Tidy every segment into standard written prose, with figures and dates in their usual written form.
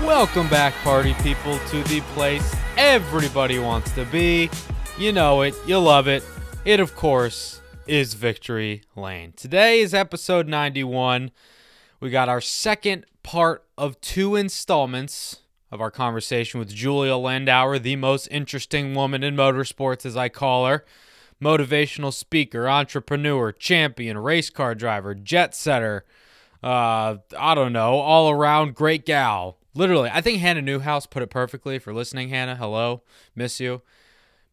Welcome back, party people, to the place everybody wants to be. You know it, you love it. It, of course, is Victory Lane. Today is episode 91. We got our second part of two installments of our conversation with Julia Landauer, the most interesting woman in motorsports, as I call her. Motivational speaker, entrepreneur, champion, race car driver, jet setter, I don't know, all around great gal. Literally, I think Hannah Newhouse put it perfectly. If you're listening, Hannah, hello, miss you.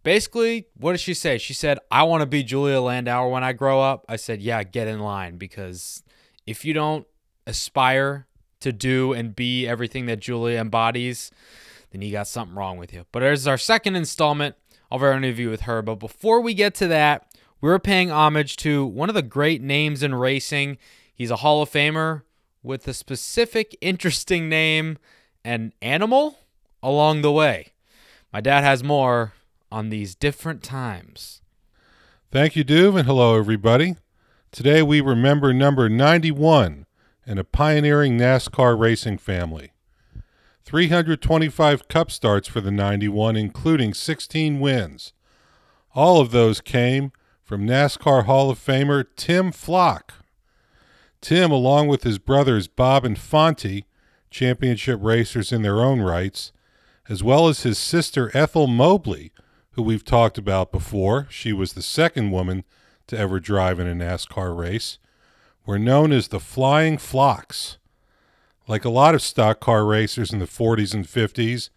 Basically, what did she say? She said, I want to be Julia Landauer when I grow up. I said, yeah, get in line, because if you don't aspire to do and be everything that Julia embodies, then you got something wrong with you. But there's our second installment of our interview with her. But before we get to that, we're paying homage to one of the great names in racing. He's a Hall of Famer with a specific interesting name and animal along the way. My dad has more on these different times. Thank you, Duve, and hello, everybody. Today we remember number 91. And a pioneering NASCAR racing family. 325 Cup starts for the 91, including 16 wins. All of those came from NASCAR Hall of Famer Tim Flock. Tim, along with his brothers Bob and Fonty, championship racers in their own rights, as well as his sister Ethel Mobley, who we've talked about before. She was the second woman to ever drive in a NASCAR race. Were known as the Flying Flocks. Like a lot of stock car racers in the 40s and 50s,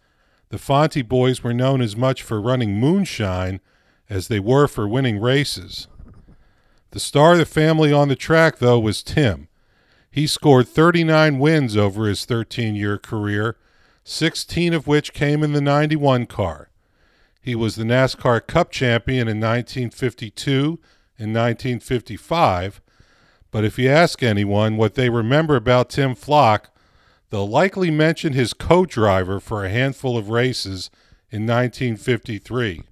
the Fonty boys were known as much for running moonshine as they were for winning races. The star of the family on the track, though, was Tim. He scored 39 wins over his 13-year career, 16 of which came in the 91 car. He was the NASCAR Cup champion in 1952 and 1955, but if you ask anyone what they remember about Tim Flock, they'll likely mention his co-driver for a handful of races in 1953.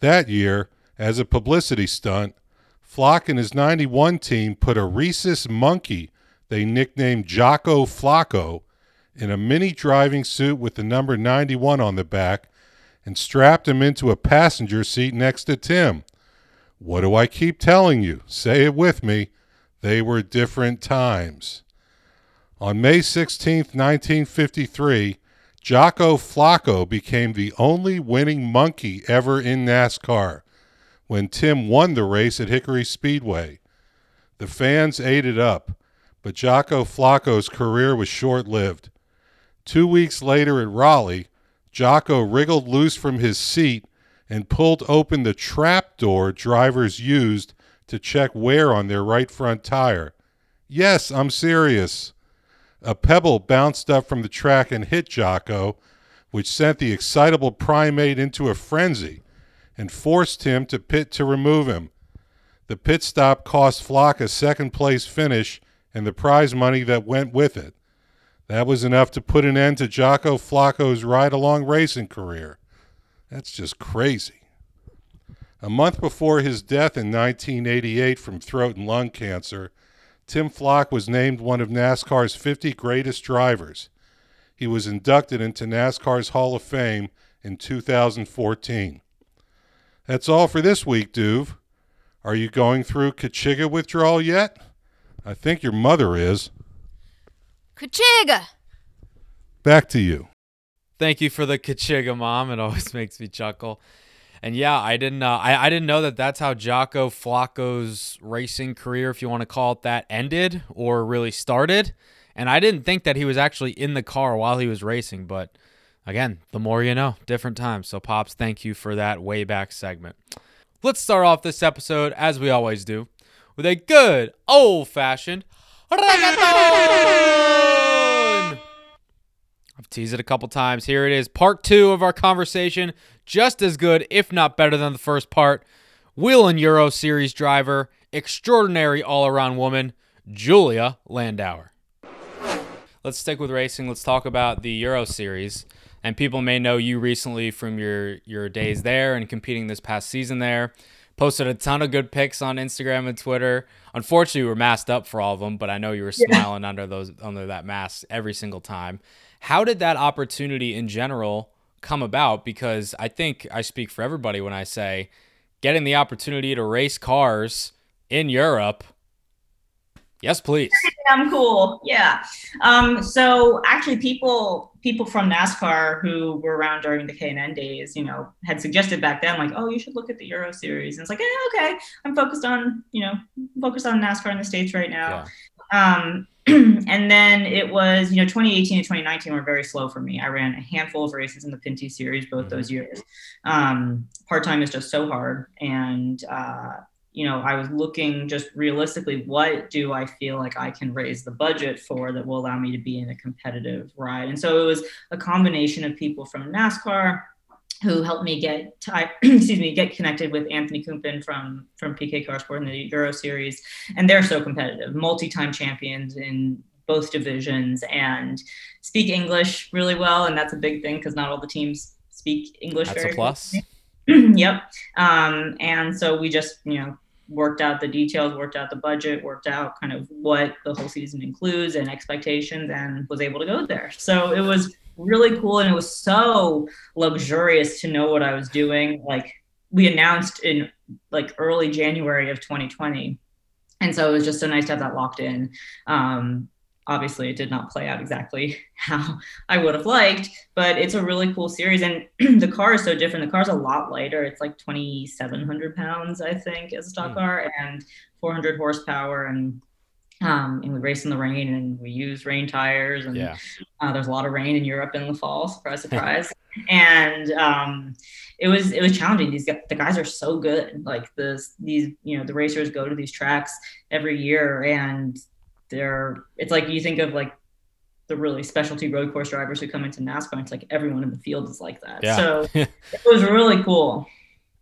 That year, as a publicity stunt, Flock and his 91 team put a rhesus monkey they nicknamed Jocko Flocko in a mini driving suit with the number 91 on the back and strapped him into a passenger seat next to Tim. What do I keep telling you? Say it with me. They were different times. On May 16, 1953, Jocko Flocko became the only winning monkey ever in NASCAR when Tim won the race at Hickory Speedway. The fans ate it up, but Jocko Flocko's career was short-lived. 2 weeks later at Raleigh, Jocko wriggled loose from his seat and pulled open the trap door drivers used to check wear on their right front tire. Yes, I'm serious. A pebble bounced up from the track and hit Jocko, which sent the excitable primate into a frenzy and forced him to pit to remove him. The pit stop cost Flock a second-place finish and the prize money that went with it. That was enough to put an end to Jocko Flocko's ride-along racing career. That's just crazy. A month before his death in 1988 from throat and lung cancer, Tim Flock was named one of NASCAR's 50 greatest drivers. He was inducted into NASCAR's Hall of Fame in 2014. That's all for this week, Duve. Are you going through Kachiga withdrawal yet? I think your mother is. Kachiga! Back to you. Thank you for the Kachiga, Mom. It always makes me chuckle. And yeah, I didn't know that that's how Jocko Flocko's racing career, if you want to call it that, ended or really started. And I didn't think that he was actually in the car while he was racing. But again, the more you know, different times. So Pops, thank you for that way back segment. Let's start off this episode, as we always do, with a good old-fashioned reggaeton. Tease it a couple times. Here it is. Part two of our conversation. Just as good, if not better than the first part. Whelen Euro Series driver, extraordinary all-around woman, Julia Landauer. Let's stick with racing. Let's talk about the Euro Series. And people may know you recently from your days there and competing this past season there. Posted a ton of good pics on Instagram and Twitter. Unfortunately, we were masked up for all of them, but I know you were smiling under that mask every single time. How did that opportunity in general come about? Because I think I speak for everybody when I say getting the opportunity to race cars in Europe. Yes, please. I'm cool. Yeah. So actually people from NASCAR who were around during the K&N days, you know, had suggested back then, like, oh, you should look at the Euro Series. And it's like, eh, okay, I'm focused on NASCAR in the States right now. Yeah. And then it was, you know, 2018 and 2019 were very slow for me. I ran a handful of races in the Pinty series both those years. Part-time is just so hard. And, you know, I was looking just realistically, what do I feel like I can raise the budget for that will allow me to be in a competitive ride? And so it was a combination of people from NASCAR who helped me get connected with Anthony Kumpen from PK Carsport in the Euro Series. And they're so competitive, multi-time champions in both divisions and speak English really well. And that's a big thing because not all the teams speak English. That's very a plus. Yep. And so we just, you know, worked out the details, worked out the budget, worked out kind of what the whole season includes and expectations, and was able to go there. So it was really cool. And it was so luxurious to know what I was doing. Like, we announced in like early January of 2020. And so it was just so nice to have that locked in. Obviously it did not play out exactly how I would have liked, but it's a really cool series. And the car is so different. The car's a lot lighter. It's like 2,700 pounds, I think, as a stock car, and 400 horsepower. And we race in the rain, and we use rain tires, and there's a lot of rain in Europe in the fall. Surprise, surprise. And it was challenging. The guys are so good. Like the racers go to these tracks every year, and it's like you think of like the really specialty road course drivers who come into NASCAR. It's like everyone in the field is like that. Yeah. So it was really cool.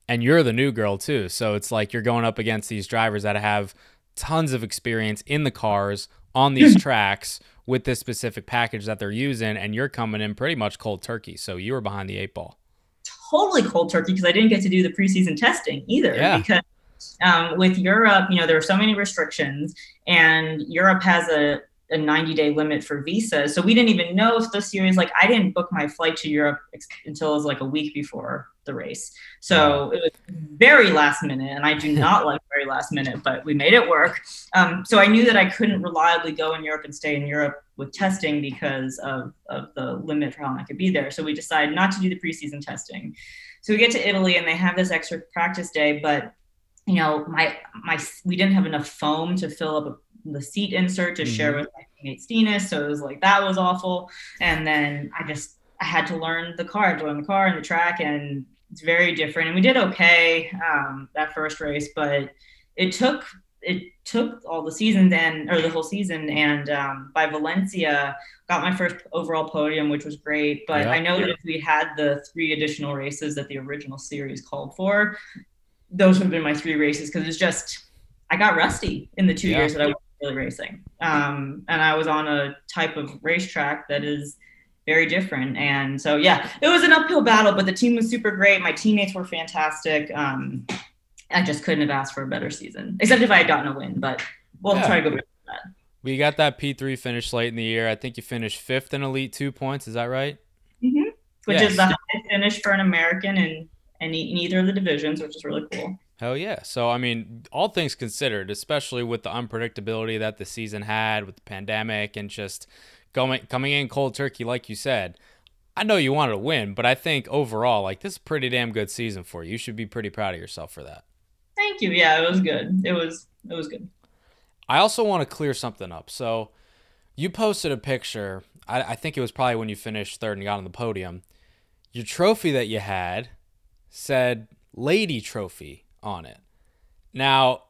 And you're the new girl too. So it's like you're going up against these drivers that have tons of experience in the cars on these tracks with this specific package that they're using. And you're coming in pretty much cold turkey. So you were behind the 8-ball. Totally cold turkey, because I didn't get to do the preseason testing either. Yeah. Because with Europe, you know, there are so many restrictions, and Europe has a 90-day limit for visas. So we didn't even know if the series, like, I didn't book my flight to Europe until it was like a week before the race. So it was very last minute, and I do not like very last minute, but we made it work. So I knew that I couldn't reliably go in Europe and stay in Europe with testing because of the limit for how long I could be there. So we decided not to do the preseason testing. So we get to Italy, and they have this extra practice day, but you know, we didn't have enough foam to fill up the seat insert to share with my teammate Stienes. So it was like, that was awful. And then I had to learn the car, and the track, and it's very different. And we did okay that first race, but it took all the season the whole season. And by Valencia, got my first overall podium, which was great. But yeah, I know that if we had the 3 additional races that the original series called for, those would have been my 3 races, because it's just, I got rusty in the 2 years that I wasn't really racing. And I was on a type of racetrack that is very different. And so, it was an uphill battle, but the team was super great. My teammates were fantastic. I just couldn't have asked for a better season, except if I had gotten a win, but we'll try to go back to that. We got that P3 finish late in the year. I think you finished 5th in Elite 2 points. Is that right? Mm-hmm. Which is the highest finish for an American in either of the divisions, which is really cool. Hell yeah. So, I mean, all things considered, especially with the unpredictability that the season had with the pandemic and just coming in cold turkey, like you said, I know you wanted to win, but I think overall, like, this is a pretty damn good season for you. You should be pretty proud of yourself for that. Thank you. Yeah, it was good. It was good. I also want to clear something up. So you posted a picture. I think it was probably when you finished 3rd and got on the podium. Your trophy that you had said lady trophy on it. Now,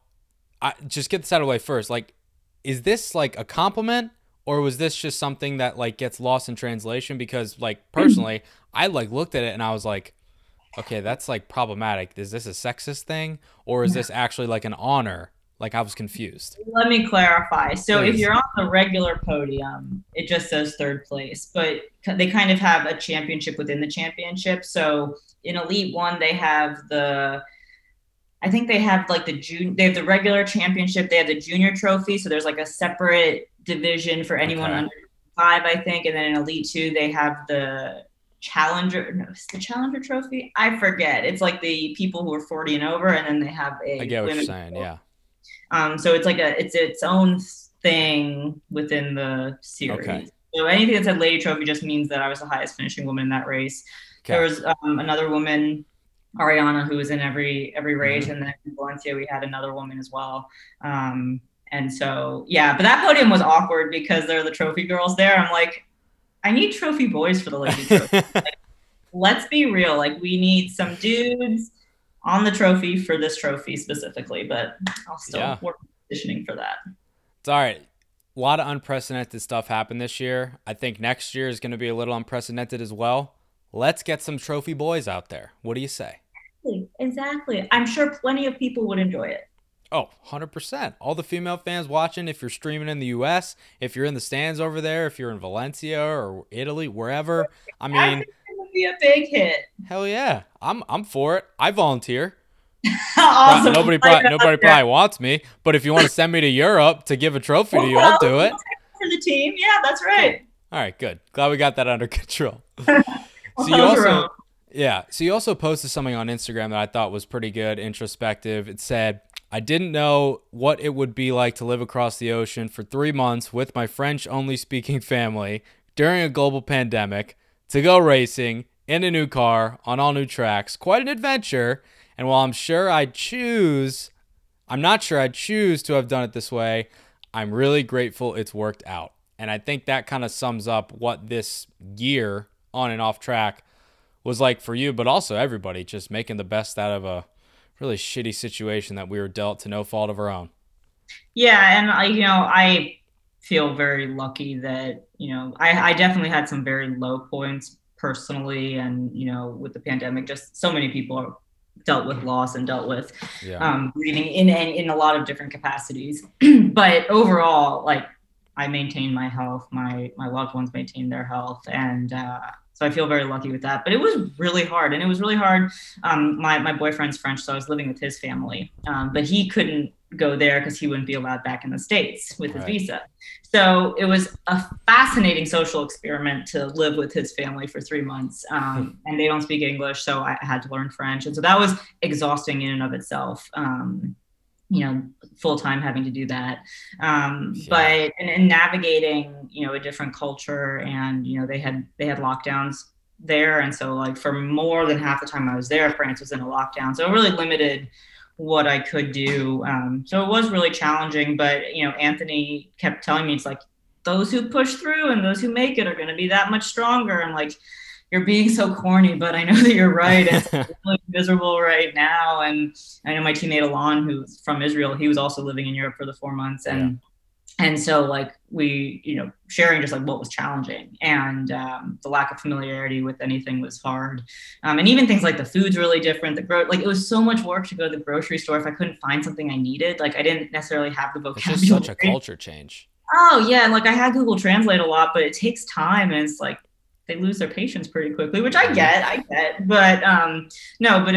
I just get this out of the way first. Like, is this like a compliment, Or was this just something that like gets lost in translation? Because like personally, I like looked at it and I was like, okay, that's like problematic. Is this a sexist thing? Or is this actually like an honor? Like I was confused. Let me clarify. So if you're on the regular podium, it just says third place, but they kind of have a championship within the championship. So in Elite 1, they have the, I think they have like the they have the regular championship. They have the junior trophy. So there's like a separate division for anyone under five, I think. And then in Elite 2, they have the challenger. No, it's the challenger trophy. I forget. It's like the people who are 40 and over. And then they have a, I get what you're saying. Goal. Yeah. So it's like it's its own thing within the series. Okay. So anything that said Lady Trophy just means that I was the highest finishing woman in that race. Okay. There was another woman, Ariana, who was in every race. Mm-hmm. And then in Valencia, we had another woman as well. And so, yeah, but that podium was awkward because there are the trophy girls there. I'm like, I need trophy boys for the Lady Trophy. Like, let's be real. Like, we need some dudes on the trophy for this trophy specifically, but I'll still work positioning for that. It's all right. A lot of unprecedented stuff happened this year. I think next year is going to be a little unprecedented as well. Let's get some trophy boys out there. What do you say? Exactly. I'm sure plenty of people would enjoy it. Oh, 100%. All the female fans watching, if you're streaming in the US, if you're in the stands over there, if you're in Valencia or Italy, wherever. I mean, be a big hit. Hell yeah, I'm for it. I volunteer. Awesome. Nobody probably wants me, but if you want to send me to Europe to give a trophy to you, I'll do it for the team. Yeah, that's right. All right, good. Glad we got that under control. So you also posted something on Instagram that I thought was pretty good, introspective. It said, I didn't know what it would be like to live across the ocean for 3 months with my French only speaking family during a global pandemic, to go racing in a new car on all new tracks. Quite an adventure. And while I'm not sure I'd choose to have done it this way, I'm really grateful it's worked out. And I think that kind of sums up what this year on and off track was like for you, but also everybody, just making the best out of a really shitty situation that we were dealt to no fault of our own. Yeah. And I feel very lucky that, I definitely had some very low points personally. And, with the pandemic, just so many people dealt with loss and dealt with grieving in a lot of different capacities. But overall, like, I maintained my health, my loved ones maintained their health. And so I feel very lucky with that. But it was really hard. And it was really hard. My boyfriend's French, so I was living with his family. But he couldn't go there because he wouldn't be allowed back in the States with his visa. So it was a fascinating social experiment to live with his family for 3 months. And they don't speak English, so I had to learn French. And so that was exhausting in and of itself, full-time having to do that. But and navigating, a different culture, and, they had lockdowns there. And so like for more than half the time I was there, France was in a lockdown. So it really limited what I could do. So it was really challenging, but Anthony kept telling me, it's like, those who push through and those who make it are going to be that much stronger. I'm like, you're being so corny, but I know that you're right. It's really miserable right now. And I know my teammate Alon, who's from Israel, he was also living in Europe for the 4 months. And so like we, sharing just like what was challenging, and the lack of familiarity with anything was hard. And even things like the food's really different. It was so much work to go to the grocery store if I couldn't find something I needed. Like I didn't necessarily have the vocabulary. It's just such a culture change. Oh yeah. And like I had Google Translate a lot, but it takes time, and it's like they lose their patience pretty quickly, which I get. But but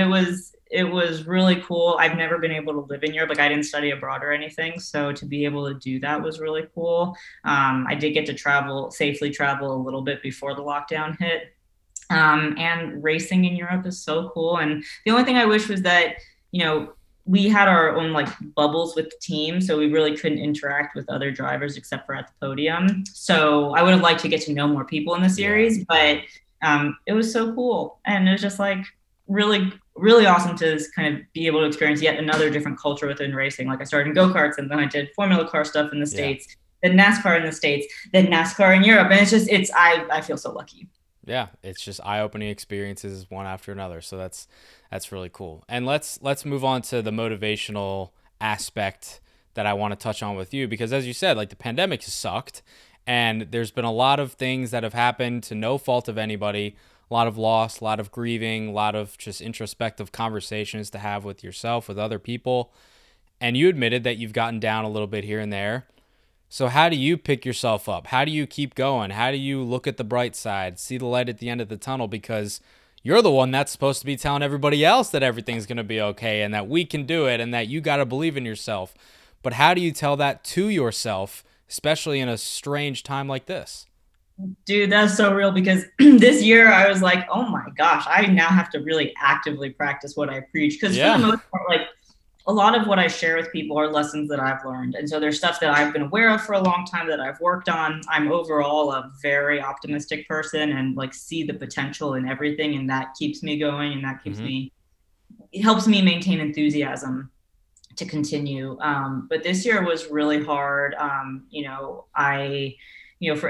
it was really cool. I've never been able to live in Europe. Like I didn't study abroad or anything. So to be able to do that was really cool. I did get to safely travel a little bit before the lockdown hit. And racing in Europe is so cool. And the only thing I wish was that, we had our own like bubbles with the team. So we really couldn't interact with other drivers except for at the podium. So I would have liked to get to know more people in the series, but it was so cool. And it was just like, really, really awesome to kind of be able to experience yet another different culture within racing. Like I started in go-karts, and then I did formula car stuff in the States, then NASCAR in the States, then NASCAR in Europe. And it's just, I feel so lucky. Yeah. It's just eye-opening experiences one after another. So that's really cool. And let's move on to the motivational aspect that I want to touch on with you, because as you said, like the pandemic sucked. And there's been a lot of things that have happened to no fault of anybody, a lot of loss, a lot of grieving, a lot of just introspective conversations to have with yourself, with other people. And you admitted that you've gotten down a little bit here and there. So how do you pick yourself up? How do you keep going? How do you look at the bright side, see the light at the end of the tunnel? Because you're the one that's supposed to be telling everybody else that everything's going to be okay and that we can do it and that you got to believe in yourself. But how do you tell that to yourself, especially in a strange time like this? Dude, that's so real, because this year I was like, oh my gosh, I now have to really actively practice what I preach. Because for the most part, like, a lot of what I share with people are lessons that I've learned. And so there's stuff that I've been aware of for a long time that I've worked on. I'm overall a very optimistic person and like see the potential in everything. And that keeps me going, and that keeps it helps me maintain enthusiasm to continue. But this year was really hard.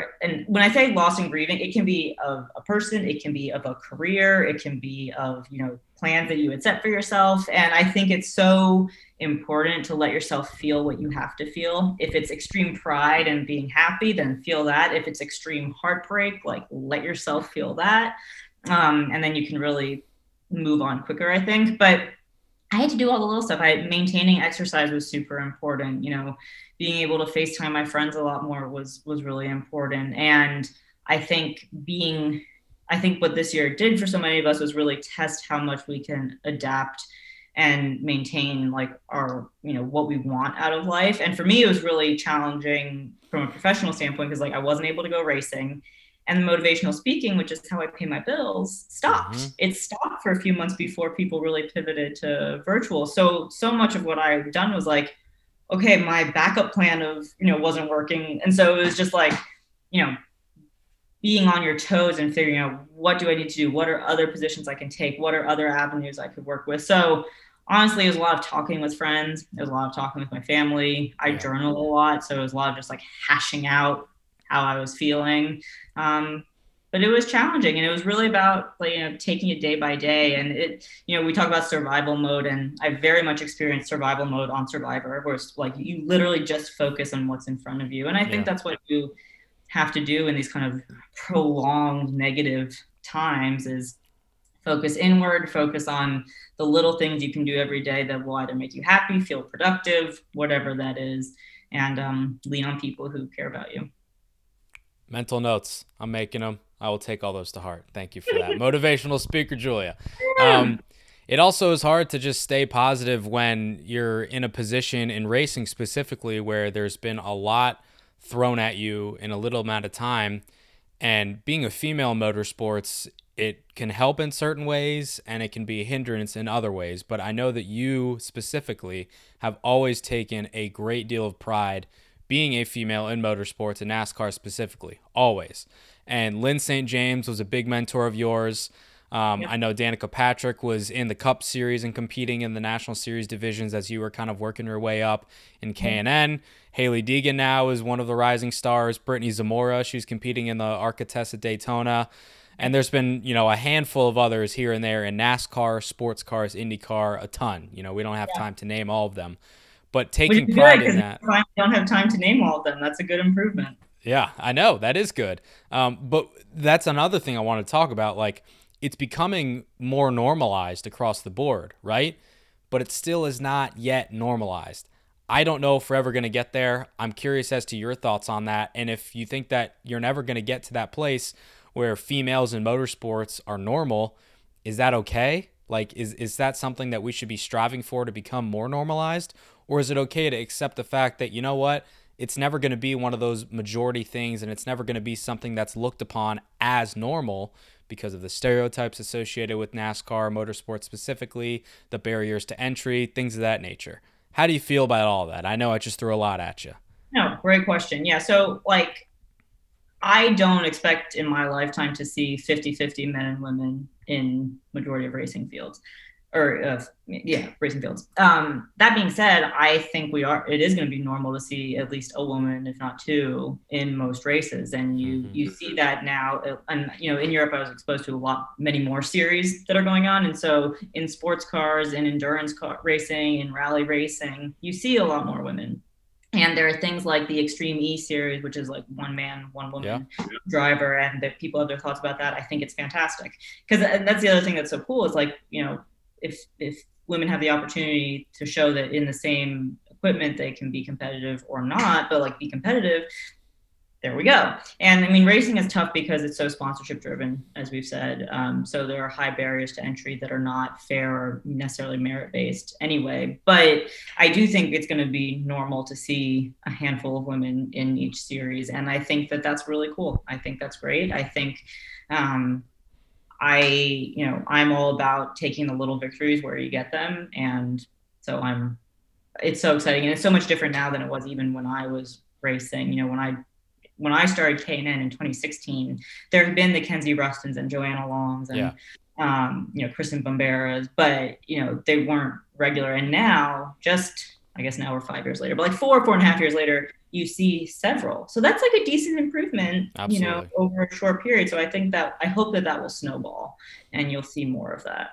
And when I say loss and grieving, it can be of a person, it can be of a career, it can be of, you know, plans that you had set for yourself. And I think it's so important to let yourself feel what you have to feel. If it's extreme pride and being happy, then feel that. If it's extreme heartbreak, like, let yourself feel that. And then you can really move on quicker, I think. But I had to do all the little stuff. Maintaining exercise was super important. You know, being able to FaceTime my friends a lot more was really important. And I think what this year did for so many of us was really test how much we can adapt and maintain, like, our, you know, what we want out of life. And for me, it was really challenging from a professional standpoint, because, like, I wasn't able to go racing. And the motivational speaking, which is how I pay my bills, stopped. It stopped for a few months before people really pivoted to virtual. So much of what I've done was like, okay, my backup plan of, you know, wasn't working. And so it was just like, you know, being on your toes and figuring out, what do I need to do? What are other positions I can take? What are other avenues I could work with? So honestly, it was a lot of talking with friends. It was a lot of talking with my family. I journal a lot. So it was a lot of just like hashing out how I was feeling. But it was challenging, and it was really about, like, you know, taking it day by day. And it, you know, we talk about survival mode, and I very much experienced survival mode on Survivor, where it's like, you literally just focus on what's in front of you. And I think that's what you have to do in these kind of prolonged negative times, is focus inward, focus on the little things you can do every day that will either make you happy, feel productive, whatever that is, and lean on people who care about you. Mental notes. I'm making them. I will take all those to heart. Thank you for that. Motivational speaker, Julia. It also is hard to just stay positive when you're in a position in racing specifically where there's been a lot thrown at you in a little amount of time. And being a female in motorsports, it can help in certain ways and it can be a hindrance in other ways. But I know that you specifically have always taken a great deal of pride being a female in motorsports and NASCAR specifically, always. And Lynn St. James was a big mentor of yours. I know Danica Patrick was in the Cup Series and competing in the National Series divisions as you were kind of working your way up in K&N. Haley Deegan now is one of the rising stars. Brittany Zamora, she's competing in the ARCA test at Daytona. And there's been, you know, a handful of others here and there in NASCAR, sports cars, IndyCar, a ton. You know, we don't have time to name all of them. But taking pride in that. I don't have time to name all of them. That's a good improvement. Yeah, I know. That is good. But that's another thing I want to talk about. Like, it's becoming more normalized across the board, right? But it still is not yet normalized. I don't know if we're ever going to get there. I'm curious as to your thoughts on that. And if you think that you're never going to get to that place where females in motorsports are normal, is that okay? Like, is that something that we should be striving for to become more normalized? Or is it okay to accept the fact that, you know what, it's never going to be one of those majority things, and it's never going to be something that's looked upon as normal because of the stereotypes associated with NASCAR, motorsports specifically, the barriers to entry, things of that nature? How do you feel about all that? I know I just threw a lot at you. No, great question. Yeah, so, like, I don't expect in my lifetime to see 50-50 men and women in majority of racing fields. Racing fields. That being said, I think it is going to be normal to see at least a woman, if not two, in most races. And you see that now. And, you know, in Europe, I was exposed to many more series that are going on. And so in sports cars, in endurance racing, in rally racing, you see a lot more women. And there are things like the Extreme E series, which is like one man, one woman driver, and that people have their thoughts about that. I think it's fantastic, because that's the other thing that's so cool is like, you know, if women have the opportunity to show that in the same equipment they can be competitive or not, but like be competitive, there we go. And I mean, racing is tough because it's so sponsorship driven, as we've said. So there are high barriers to entry that are not fair or necessarily merit based anyway. But I do think it's going to be normal to see a handful of women in each series. And I think that that's really cool. I think that's great. I think I'm all about taking the little victories where you get them. And so it's so exciting. And it's so much different now than it was even when I was racing. You know, when I started K&N in 2016, there have been the Kenzie Rustins and Joanna Longs and, Kristen Bomberas, but, you know, they weren't regular. And now now we're 5 years later, but like four and a half years later, you see several. So that's like a decent improvement, Absolutely. You know, over a short period. So I think that, I hope that will snowball and you'll see more of that.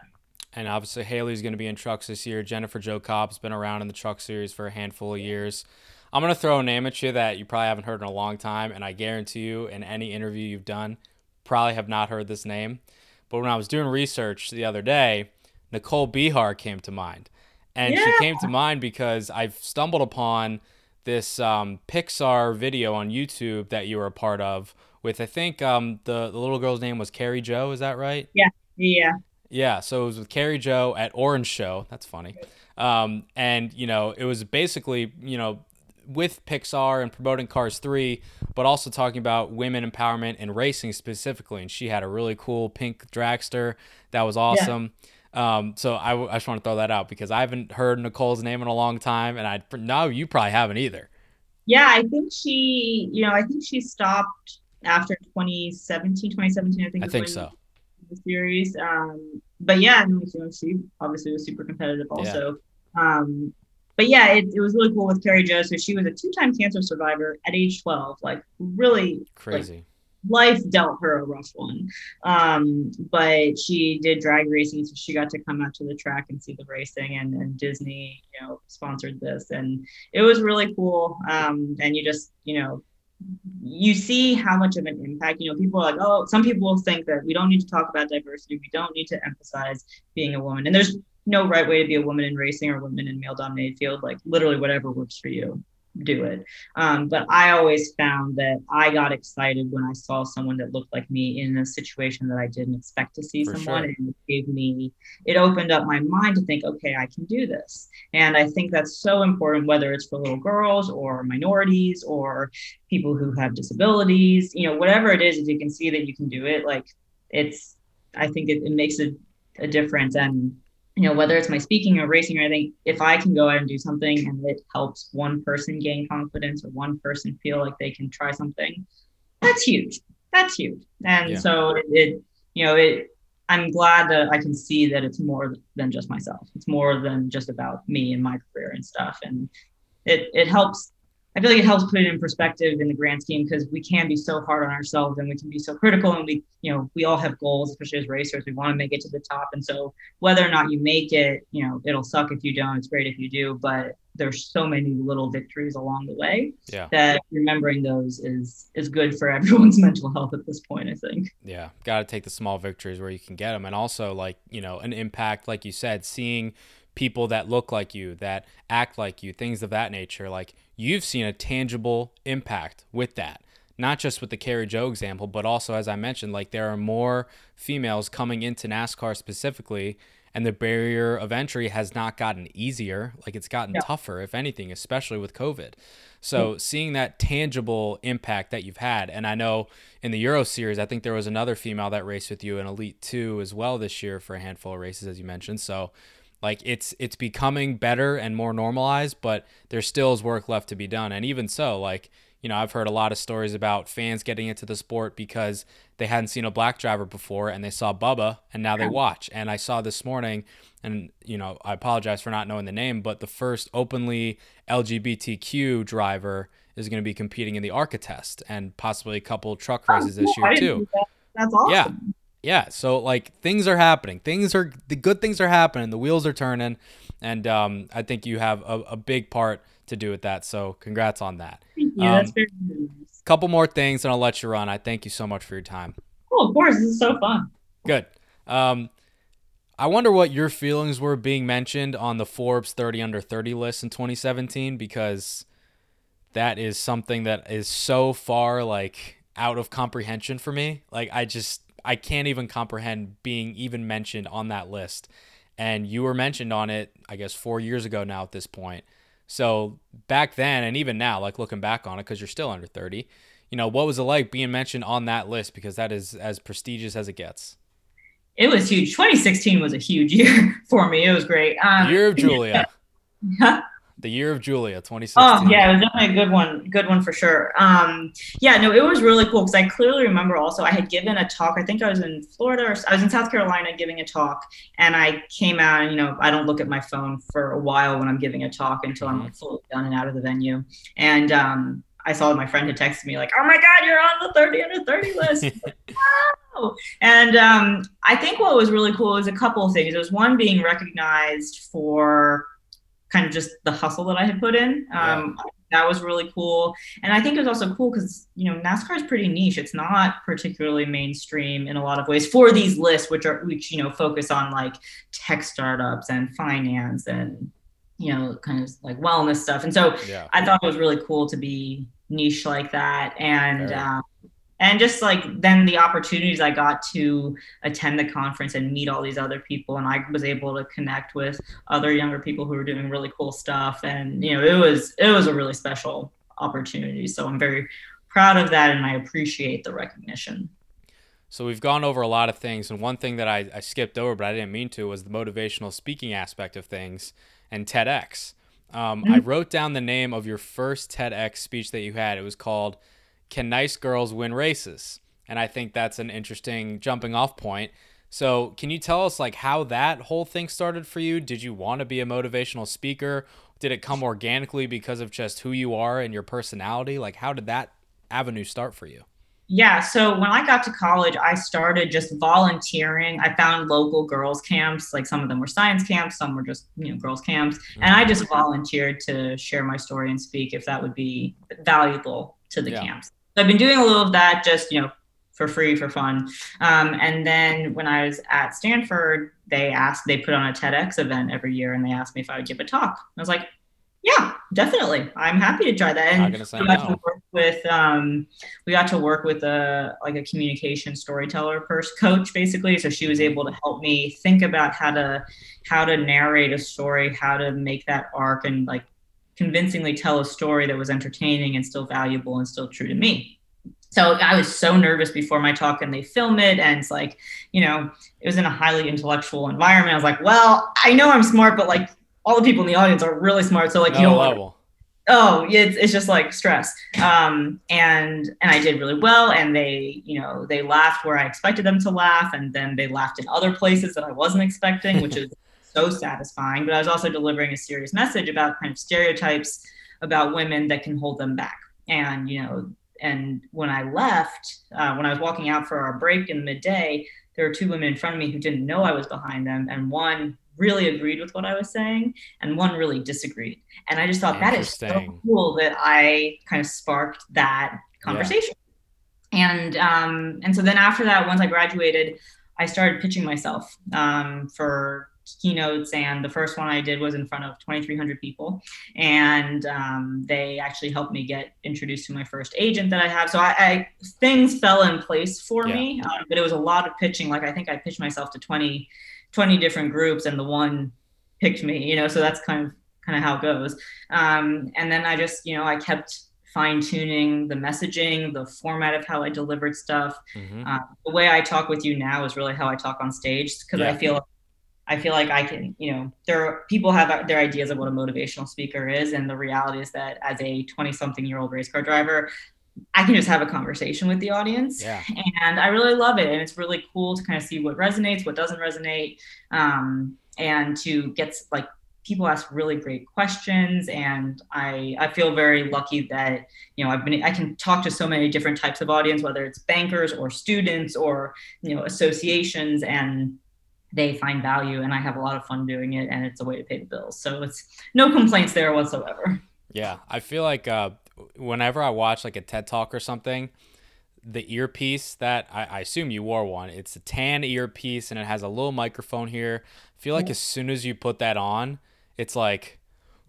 And obviously Haley's going to be in trucks this year. Jennifer Jo Cobb's been around in the truck series for a handful of years. I'm going to throw a name at you that you probably haven't heard in a long time, and I guarantee you in any interview you've done, probably have not heard this name. But when I was doing research the other day, Nicole Bihar came to mind. And she came to mind because I've stumbled upon this Pixar video on YouTube that you were a part of with, I think the little girl's name was Carrie Jo, is that right? Yeah, so it was with Carrie Jo at Orange Show. That's funny. And, you know, it was basically, you know, with Pixar and promoting Cars 3, but also talking about women empowerment and racing specifically. And she had a really cool pink dragster that was awesome. Yeah. So I just want to throw that out because I haven't heard Nicole's name in a long time, and I know you probably haven't either. Yeah, I think she stopped after 2017. I think so. The series, but yeah, and, you know, she obviously was super competitive also. Yeah. But yeah, it was really cool with Carrie Jo. So she was a two-time cancer survivor at age 12, like really crazy. Like, life dealt her a rough one. But she did drag racing, so she got to come out to the track and see the racing, and Disney, you know, sponsored this, and it was really cool. And you just, you know, you see how much of an impact, you know, people are like, oh, some people will think that we don't need to talk about diversity. We don't need to emphasize being a woman. And there's no right way to be a woman in racing or women in male-dominated field, like literally whatever works for you, do it. But I always found that I got excited when I saw someone that looked like me in a situation that I didn't expect to see for someone. Sure. And it opened up my mind to think, okay, I can do this. And I think that's so important, whether it's for little girls or minorities or people who have disabilities, you know, whatever it is, if you can see that you can do it, like I think it makes a difference. And you know, whether it's my speaking or racing or anything, if I can go out and do something and it helps one person gain confidence or one person feel like they can try something, that's huge. And so I'm glad that I can see that it's more than just myself. It's more than just about me and my career and stuff. And it helps. I feel like it helps put it in perspective in the grand scheme, because we can be so hard on ourselves and we can be so critical, and we, you know, we all have goals, especially as racers. We want to make it to the top. And so whether or not you make it, you know, it'll suck if you don't, it's great if you do, but there's so many little victories along the way that remembering those is good for everyone's mental health at this point, I think. Yeah. Got to take the small victories where you can get them. And also, like, you know, an impact, like you said, seeing people that look like you, that act like you, things of that nature. Like, you've seen a tangible impact with that, not just with the Carrie Jo example, but also, as I mentioned, like, there are more females coming into NASCAR specifically, and the barrier of entry has not gotten easier. Like, it's gotten tougher, if anything, especially with COVID. So seeing that tangible impact that you've had, and I know in the Euro Series, I think there was another female that raced with you in Elite 2 as well this year for a handful of races, as you mentioned. So like, it's becoming better and more normalized, but there still is work left to be done. And even so, like, you know, I've heard a lot of stories about fans getting into the sport because they hadn't seen a black driver before and they saw Bubba and now they watch. And I saw this morning, and, you know, I apologize for not knowing the name, but the first openly LGBTQ driver is going to be competing in the ARCA test and possibly a couple truck races this year too. That's awesome. Yeah. So like, things are happening. The good things are happening. The wheels are turning. And I think you have a big part to do with that. So congrats on that. Thank you. That's very nice. Couple more things and I'll let you run. I thank you so much for your time. Oh, of course. This is so fun. Good. I wonder what your feelings were being mentioned on the Forbes 30 under 30 list in 2017, because that is something that is so far like out of comprehension for me. Like I can't even comprehend being even mentioned on that list. And you were mentioned on it, I guess, 4 years ago now at this point. So back then and even now, like looking back on it, because you're still under 30, you know, what was it like being mentioned on that list? Because that is as prestigious as it gets. It was huge. 2016 was a huge year for me. It was great. Year of Julia. The year of Julia, 2016. Oh, yeah, it was definitely a good one for sure. Yeah, no, it was really cool because I clearly remember also I had given a talk. I think I was in Florida or I was in South Carolina giving a talk, and I came out and, you know, I don't look at my phone for a while when I'm giving a talk until I'm fully done and out of the venue. And I saw my friend had texted me like, oh, my God, you're on the 30 under 30 list. Wow. And I think what was really cool was a couple of things. It was one being recognized for kind of just the hustle that I had put in. That was really cool. And I think it was also cool because, you know, NASCAR is pretty niche. It's not particularly mainstream in a lot of ways for these lists, which, you know, focus on like tech startups and finance and, you know, kind of like wellness stuff. And so I thought it was really cool to be niche like that. And, and just like then the opportunities I got to attend the conference and meet all these other people, and I was able to connect with other younger people who were doing really cool stuff. And, you know, it was a really special opportunity. So I'm very proud of that, and I appreciate the recognition. So we've gone over a lot of things, and one thing that I skipped over, but I didn't mean to, was the motivational speaking aspect of things and TEDx. I wrote down the name of your first TEDx speech that you had. It was called Can Nice Girls Win Races? And I think that's an interesting jumping off point. So can you tell us like how that whole thing started for you? Did you want to be a motivational speaker? Did it come organically because of just who you are and your personality? Like how did that avenue start for you? Yeah. So when I got to college, I started just volunteering. I found local girls camps, like some of them were science camps, some were just, you know, girls camps. And I just volunteered to share my story and speak if that would be valuable to the camps. So I've been doing a little of that just, you know, for free, for fun. And then when I was at Stanford, they put on a TEDx event every year, and they asked me if I would give a talk. I was like, yeah, definitely. I'm happy to try that. And we got to work with a communication storyteller coach, basically. So she was able to help me think about how to narrate a story, how to make that arc and like convincingly tell a story that was entertaining and still valuable and still true to me. So I was so nervous before my talk, and they film it, and it's like, you know, it was in a highly intellectual environment. I was like, well, I know I'm smart, but like all the people in the audience are really smart. So like, you know, oh, it's just like stress. And I did really well, and they, you know, they laughed where I expected them to laugh, and then they laughed in other places that I wasn't expecting, which is so satisfying. But I was also delivering a serious message about kind of stereotypes about women that can hold them back. And, you know, and when I left, when I was walking out for our break in the midday, there were two women in front of me who didn't know I was behind them. And one really agreed with what I was saying, and one really disagreed. And I just thought that is so cool that I kind of sparked that conversation. Yeah. And so then after that, once I graduated, I started pitching myself for keynotes, and the first one I did was in front of 2,300 people, and they actually helped me get introduced to my first agent that I have. So I things fell in place for me, but it was a lot of pitching. Like I think I pitched myself to 20 different groups, and the one picked me, you know, so that's kind of how it goes. And then I just, you know, I kept fine-tuning the messaging, the format of how I delivered stuff. The way I talk with you now is really how I talk on stage, because I feel like I can, you know, there are people have their ideas of what a motivational speaker is. And the reality is that as a 20-something-year-old race car driver, I can just have a conversation with the audience. Yeah. And I really love it. And it's really cool to kind of see what resonates, what doesn't resonate, and to get like people ask really great questions. And I feel very lucky that, you know, I can talk to so many different types of audience, whether it's bankers or students or, you know, associations. And they find value, and I have a lot of fun doing it, and it's a way to pay the bills. So it's no complaints there whatsoever. Yeah. I feel like whenever I watch like a TED Talk or something, the earpiece that I assume you wore one, it's a tan earpiece and it has a little microphone here. I feel like as soon as you put that on, it's like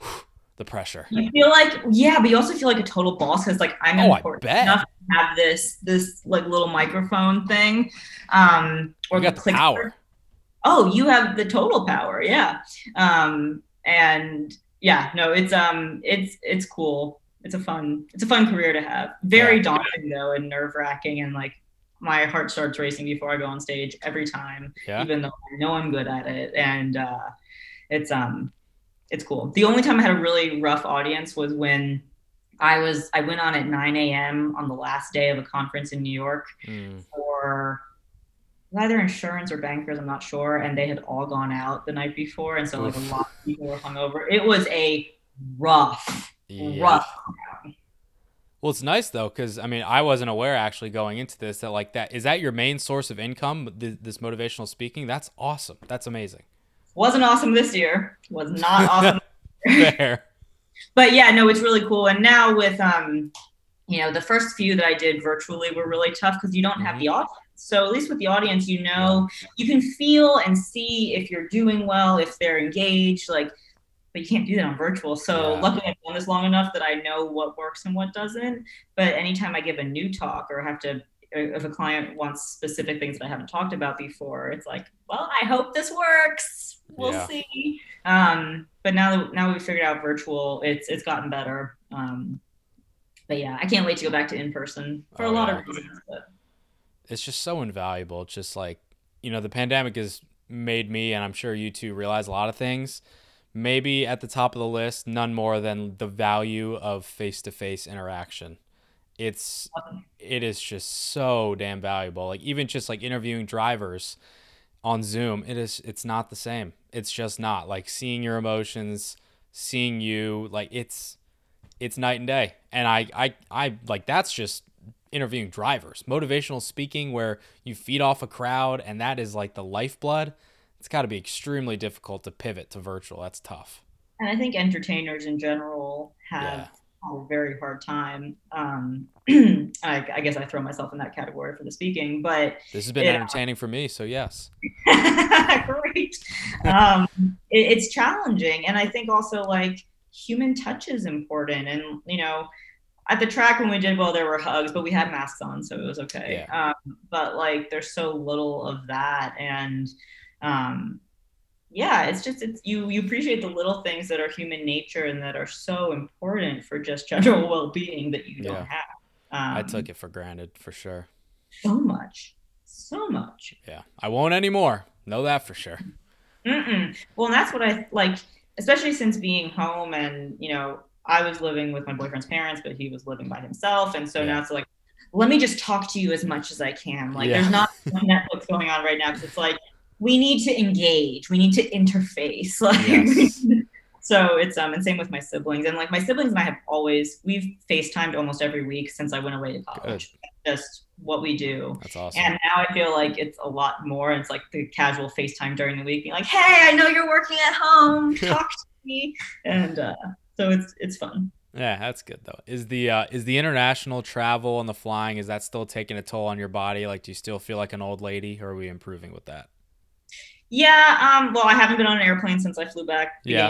whew, the pressure. You feel like, yeah, but you also feel like a total boss because like I'm important enough to have this like little microphone thing. Or you got the power. Oh, you have the total power. Yeah. And yeah, no, it's cool. It's a fun career to have. Very daunting though, and nerve wracking, and like my heart starts racing before I go on stage every time, even though I know I'm good at it. And it's cool. The only time I had a really rough audience was when I went on at 9 a.m. on the last day of a conference in New York for either insurance or bankers, I'm not sure. And they had all gone out the night before. And so like a lot of people were hungover. It was a rough crowd. Well, it's nice though, because I mean, I wasn't aware actually going into this that like that, is that your main source of income, this motivational speaking? That's awesome. That's amazing. Wasn't awesome this year. Was not awesome. Fair. But yeah, no, it's really cool. And now with, the first few that I did virtually were really tough because you don't have the audience. So at least with the audience, you know, you can feel and see if you're doing well, if they're engaged, like, but you can't do that on virtual. So luckily I've done this long enough that I know what works and what doesn't. But anytime I give a new talk or if a client wants specific things that I haven't talked about before, it's like, well, I hope this works. We'll see. But now that we've figured out virtual, it's gotten better. But yeah, I can't wait to go back to in-person for a lot of reasons, but. It's just so invaluable. It's just like, you know, the pandemic has made me, and I'm sure you two, realize a lot of things. Maybe at the top of the list, none more than the value of face-to-face interaction. It is just so damn valuable. Like even just like interviewing drivers on Zoom, it's not the same. It's just not like seeing your emotions, seeing you, like it's night and day. And I like, that's just interviewing drivers, motivational speaking where you feed off a crowd and that is like the lifeblood. It's got to be extremely difficult to pivot to virtual. That's tough. And I think entertainers in general have a very hard time. I guess I throw myself in that category for the speaking, but this has been entertaining for me. So yes. Great. It's challenging. And I think also like human touch is important. And, you know, at the track when we did well, there were hugs, but we had masks on, so it was okay. Yeah. But like, there's so little of that, and you appreciate the little things that are human nature and that are so important for just general well-being that you don't have. I took it for granted for sure. So much. Yeah, I won't anymore. Know that for sure. Well, and that's what I like, especially since being home and you know. I was living with my boyfriend's parents, but he was living by himself. And so now it's like, let me just talk to you as much as I can. Like there's not Netflix going on right now. Cause it's like, we need to engage. We need to interface. Like, so it's, and same with my siblings, and like my siblings and I have we've FaceTimed almost every week since I went away to college. Good. Just what we do. That's awesome. And now I feel like it's a lot more. It's like the casual FaceTime during the week being like, hey, I know you're working at home. Talk to me. And, so it's fun. Yeah, that's good though. Is the international travel and the flying, is that still taking a toll on your body? Like, do you still feel like an old lady, or are we improving with that? Yeah. Well, I haven't been on an airplane since I flew back. Yeah.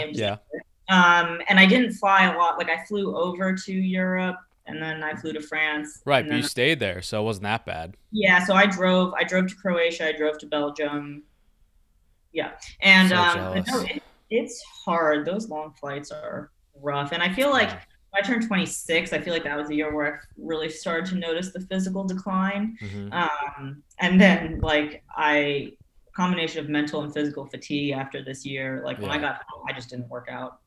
And I didn't fly a lot. Like I flew over to Europe and then I flew to France. Right. But you stayed there. So it wasn't that bad. Yeah. So I drove to Croatia. I drove to Belgium. Yeah. And so it's hard. Those long flights are rough. And I feel like when I turned 26, I feel like that was the year where I really started to notice the physical decline. And then like combination of mental and physical fatigue after this year, like when I got home, I just didn't work out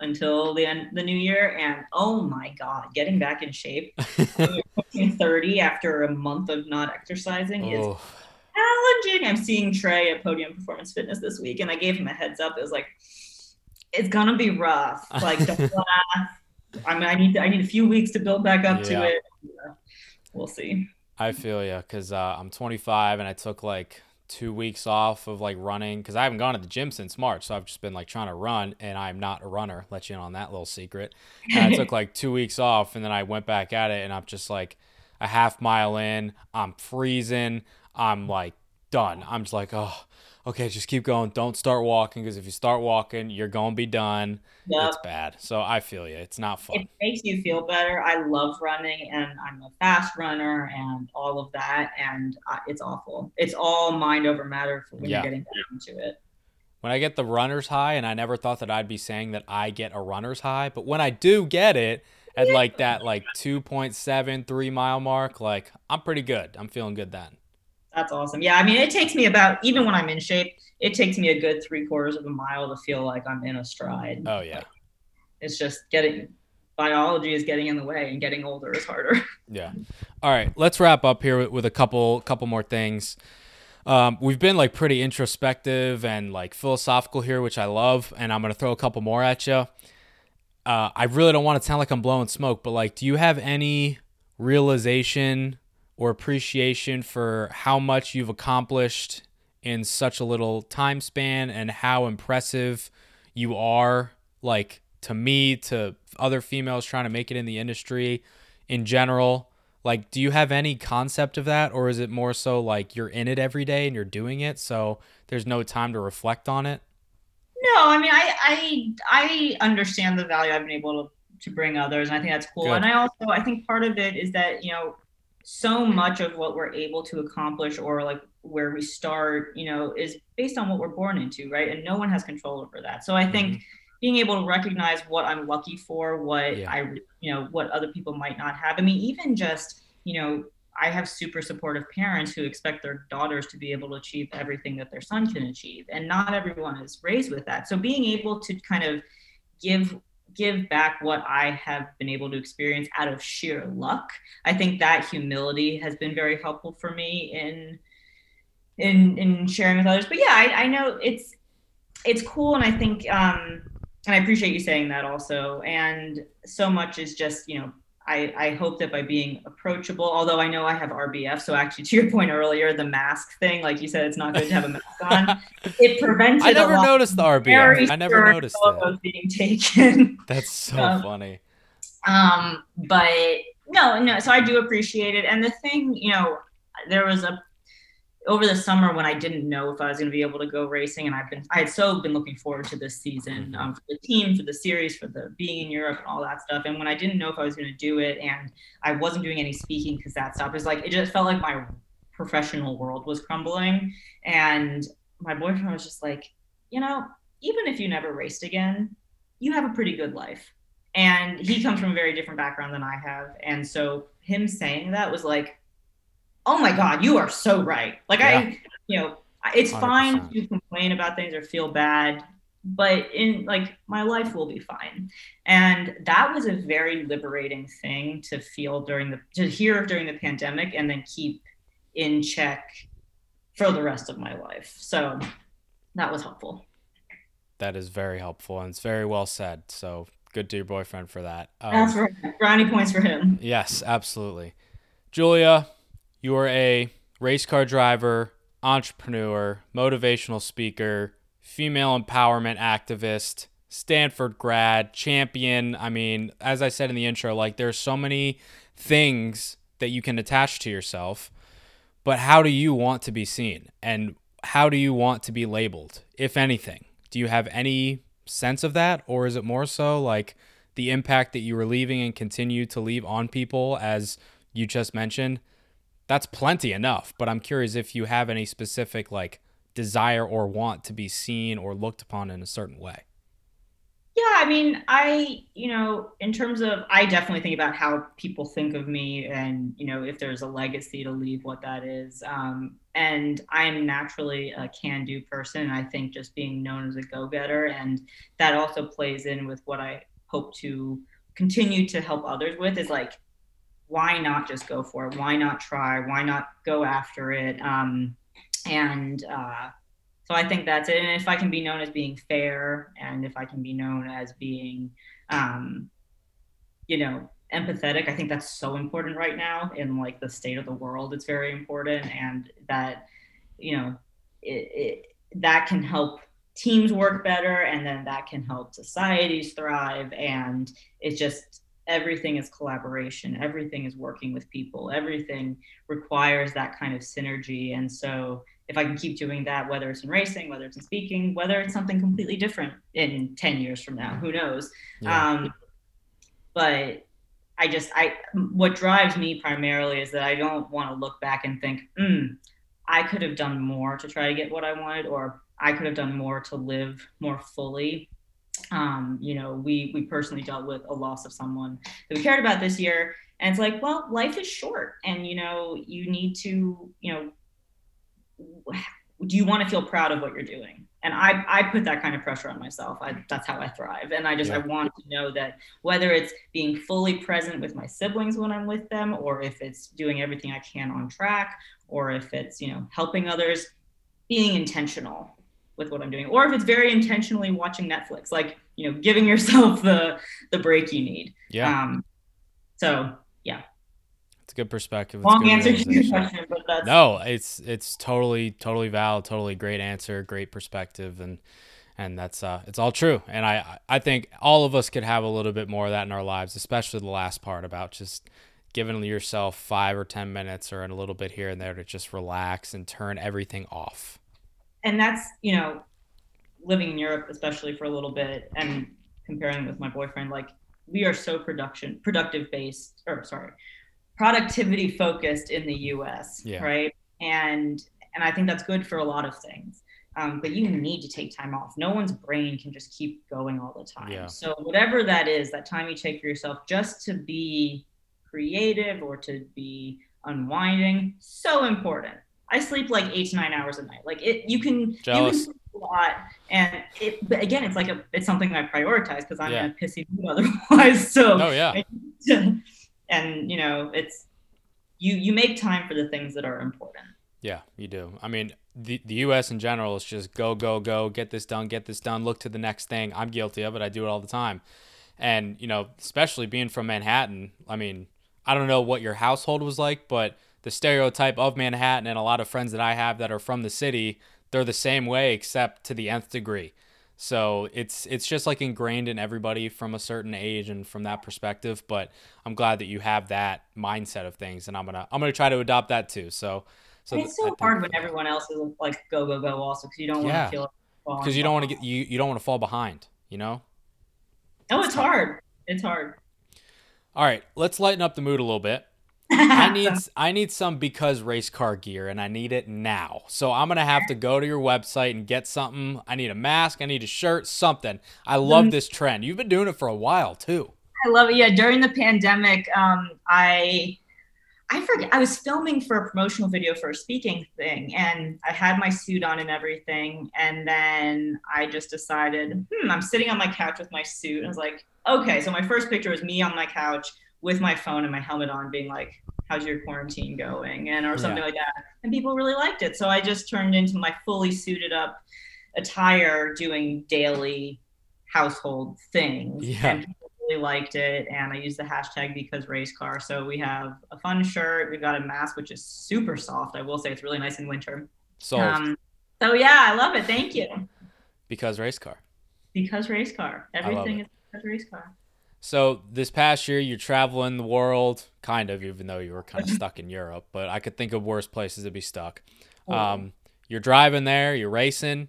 until the new year. And oh my God, getting back in shape 30 after a month of not exercising is challenging. I'm seeing Trey at Podium Performance Fitness this week, and I gave him a heads up. It was like, it's going to be rough. Like, don't laugh. I mean, I need a few weeks to build back up to it. Yeah. We'll see. I feel you. Cause I'm 25 and I took like 2 weeks off of like running because I haven't gone to the gym since March. So I've just been like trying to run, and I'm not a runner. Let you in on that little secret. And I took like 2 weeks off, and then I went back at it, and I'm just like a half mile in, I'm freezing. I'm like done. I'm just like, oh, okay, just keep going. Don't start walking, because if you start walking, you're going to be done. Yep. It's bad. So I feel you. It's not fun. It makes you feel better. I love running, and I'm a fast runner and all of that. And it's awful. It's all mind over matter for when you're getting back into it. When I get the runner's high, and I never thought that I'd be saying that I get a runner's high, but when I do get it at like that, like 2.7, 3 mile mark, like I'm pretty good. I'm feeling good then. That's awesome. Yeah, I mean, it takes me about, even when I'm in shape, it takes me a good 3/4 of a mile to feel like I'm in a stride. Oh, yeah. Like, it's just biology is getting in the way, and getting older is harder. Yeah. All right, let's wrap up here with a couple more things. We've been like pretty introspective and like philosophical here, which I love, and I'm going to throw a couple more at you. I really don't want to sound like I'm blowing smoke, but like, do you have any realization or appreciation for how much you've accomplished in such a little time span, and how impressive you are, like to me, to other females trying to make it in the industry in general? Like, do you have any concept of that, or is it more so like you're in it every day and you're doing it, so there's no time to reflect on it? No, I mean, I understand the value I've been able to bring others, and I think that's cool. Good. And I think part of it is that, you know, so much of what we're able to accomplish, or like where we start, you know, is based on what we're born into, right? And no one has control over that. So I think being able to recognize what I'm lucky for, what other people might not have. I mean, even just, you know, I have super supportive parents who expect their daughters to be able to achieve everything that their son can achieve. And not everyone is raised with that. So being able to kind of give back what I have been able to experience out of sheer luck. I think that humility has been very helpful for me in sharing with others. But yeah, I know it's cool. And I think, and I appreciate you saying that also. And so much is just, you know, I hope that by being approachable, although I know I have RBF, so actually to your point earlier, the mask thing, like you said, it's not good to have a mask on. It prevented. I never noticed the RBF. I never noticed that being taken. That's so funny. But no. So I do appreciate it. And the thing, you know, there was over the summer when I didn't know if I was going to be able to go racing, and I had so been looking forward to this season, for the team, for the series, for the being in Europe and all that stuff. And when I didn't know if I was going to do it, and I wasn't doing any speaking because that stopped, it just felt like my professional world was crumbling. And my boyfriend was just like, you know, even if you never raced again, you have a pretty good life. And he comes from a very different background than I have. And so him saying that was like, oh my God, you are so right. Like it's 100%. Fine to complain about things or feel bad, but in like my life will be fine. And that was a very liberating thing to feel during the pandemic, and then keep in check for the rest of my life. So that was helpful. That is very helpful. And it's very well said. So good to your boyfriend for that. That's right. Brownie points for him. Yes, absolutely. Julia, you are a race car driver, entrepreneur, motivational speaker, female empowerment activist, Stanford grad, champion. I mean, as I said in the intro, like there's so many things that you can attach to yourself, but how do you want to be seen? And how do you want to be labeled, if anything? Do you have any sense of that? Or is it more so like the impact that you were leaving and continue to leave on people, as you just mentioned? That's plenty enough, but I'm curious if you have any specific like desire or want to be seen or looked upon in a certain way. Yeah, I mean, I definitely think about how people think of me, and, you know, if there's a legacy to leave, what that is. And I am naturally a can-do person. I think just being known as a go-getter, and that also plays in with what I hope to continue to help others with, is like, why not just go for it? Why not try? Why not go after it? So I think that's it. And if I can be known as being fair, and if I can be known as being, you know, empathetic, I think that's so important right now in like the state of the world. It's very important. And that, you know, that can help teams work better, and then that can help societies thrive. And it's just, everything is collaboration. Everything is working with people. Everything requires that kind of synergy. And so if I can keep doing that, whether it's in racing, whether it's in speaking, whether it's something completely different in 10 years from now, who knows? Yeah. But I just, what drives me primarily is that I don't want to look back and think, I could have done more to try to get what I wanted, or I could have done more to live more fully. You know, we personally dealt with a loss of someone that we cared about this year. And it's like, well, life is short, and, you know, you need to, you know, do you want to feel proud of what you're doing? And I put that kind of pressure on myself. That's how I thrive. And I just, I want to know that whether it's being fully present with my siblings when I'm with them, or if it's doing everything I can on track, or if it's, you know, helping others, being intentional with what I'm doing, or if it's very intentionally watching Netflix, like, you know, giving yourself the break you need. Yeah. So yeah. It's a good perspective. Long answer to your question, but that's no, it's totally valid, totally great answer, great perspective, and that's it's all true. And I think all of us could have a little bit more of that in our lives, especially the last part about just giving yourself 5 or 10 minutes or a little bit here and there to just relax and turn everything off. And that's, you know, living in Europe, especially for a little bit, and comparing with my boyfriend, like, we are so productivity focused in the US, right? And I think that's good for a lot of things. But you need to take time off. No one's brain can just keep going all the time. Yeah. So whatever that is, that time you take for yourself just to be creative or to be unwinding, so important. I sleep like 8 to 9 hours a night. Like, it, you can sleep a lot. And it, but again, it's like it's something I prioritize because I'm in a pissy mood otherwise. So and, you know, it's, you make time for the things that are important. Yeah, you do. I mean, the US in general is just go, get this done, look to the next thing. I'm guilty of it. I do it all the time. And, you know, especially being from Manhattan, I mean, I don't know what your household was like, but the stereotype of Manhattan, and a lot of friends that I have that are from the city, they're the same way, except to the nth degree. So it's just like ingrained in everybody from a certain age and from that perspective. But I'm glad that you have that mindset of things, and I'm gonna try to adopt that too. So it's so hard when everyone else is like go also, because you don't want to feel like you don't want to fall behind, you know? No, it's hard. It's hard. All right, let's lighten up the mood a little bit. I need some Because race car gear, and I need it now. So I'm going to have to go to your website and get something. I need a mask. I need a shirt, something. I love this trend. You've been doing it for a while too. I love it. Yeah. During the pandemic, I forget, I was filming for a promotional video for a speaking thing, and I had my suit on and everything. And then I just decided, I'm sitting on my couch with my suit. And I was like, okay. So my first picture was me on my couch with my phone and my helmet on, being like, how's your quarantine going? And or something like that. And people really liked it. So I just turned into my fully suited up attire, doing daily household things. Yeah. And people really liked it. And I used the hashtag Because Race Car. So we have a fun shirt. We've got a mask, which is super soft. I will say it's really nice in winter. So yeah, I love it. Thank you. Because Race Car. Because Race Car. Everything is Because Race Car. So this past year, you're traveling the world, kind of, even though you were kind of stuck in Europe, but I could think of worse places to be stuck. You're driving there, you're racing.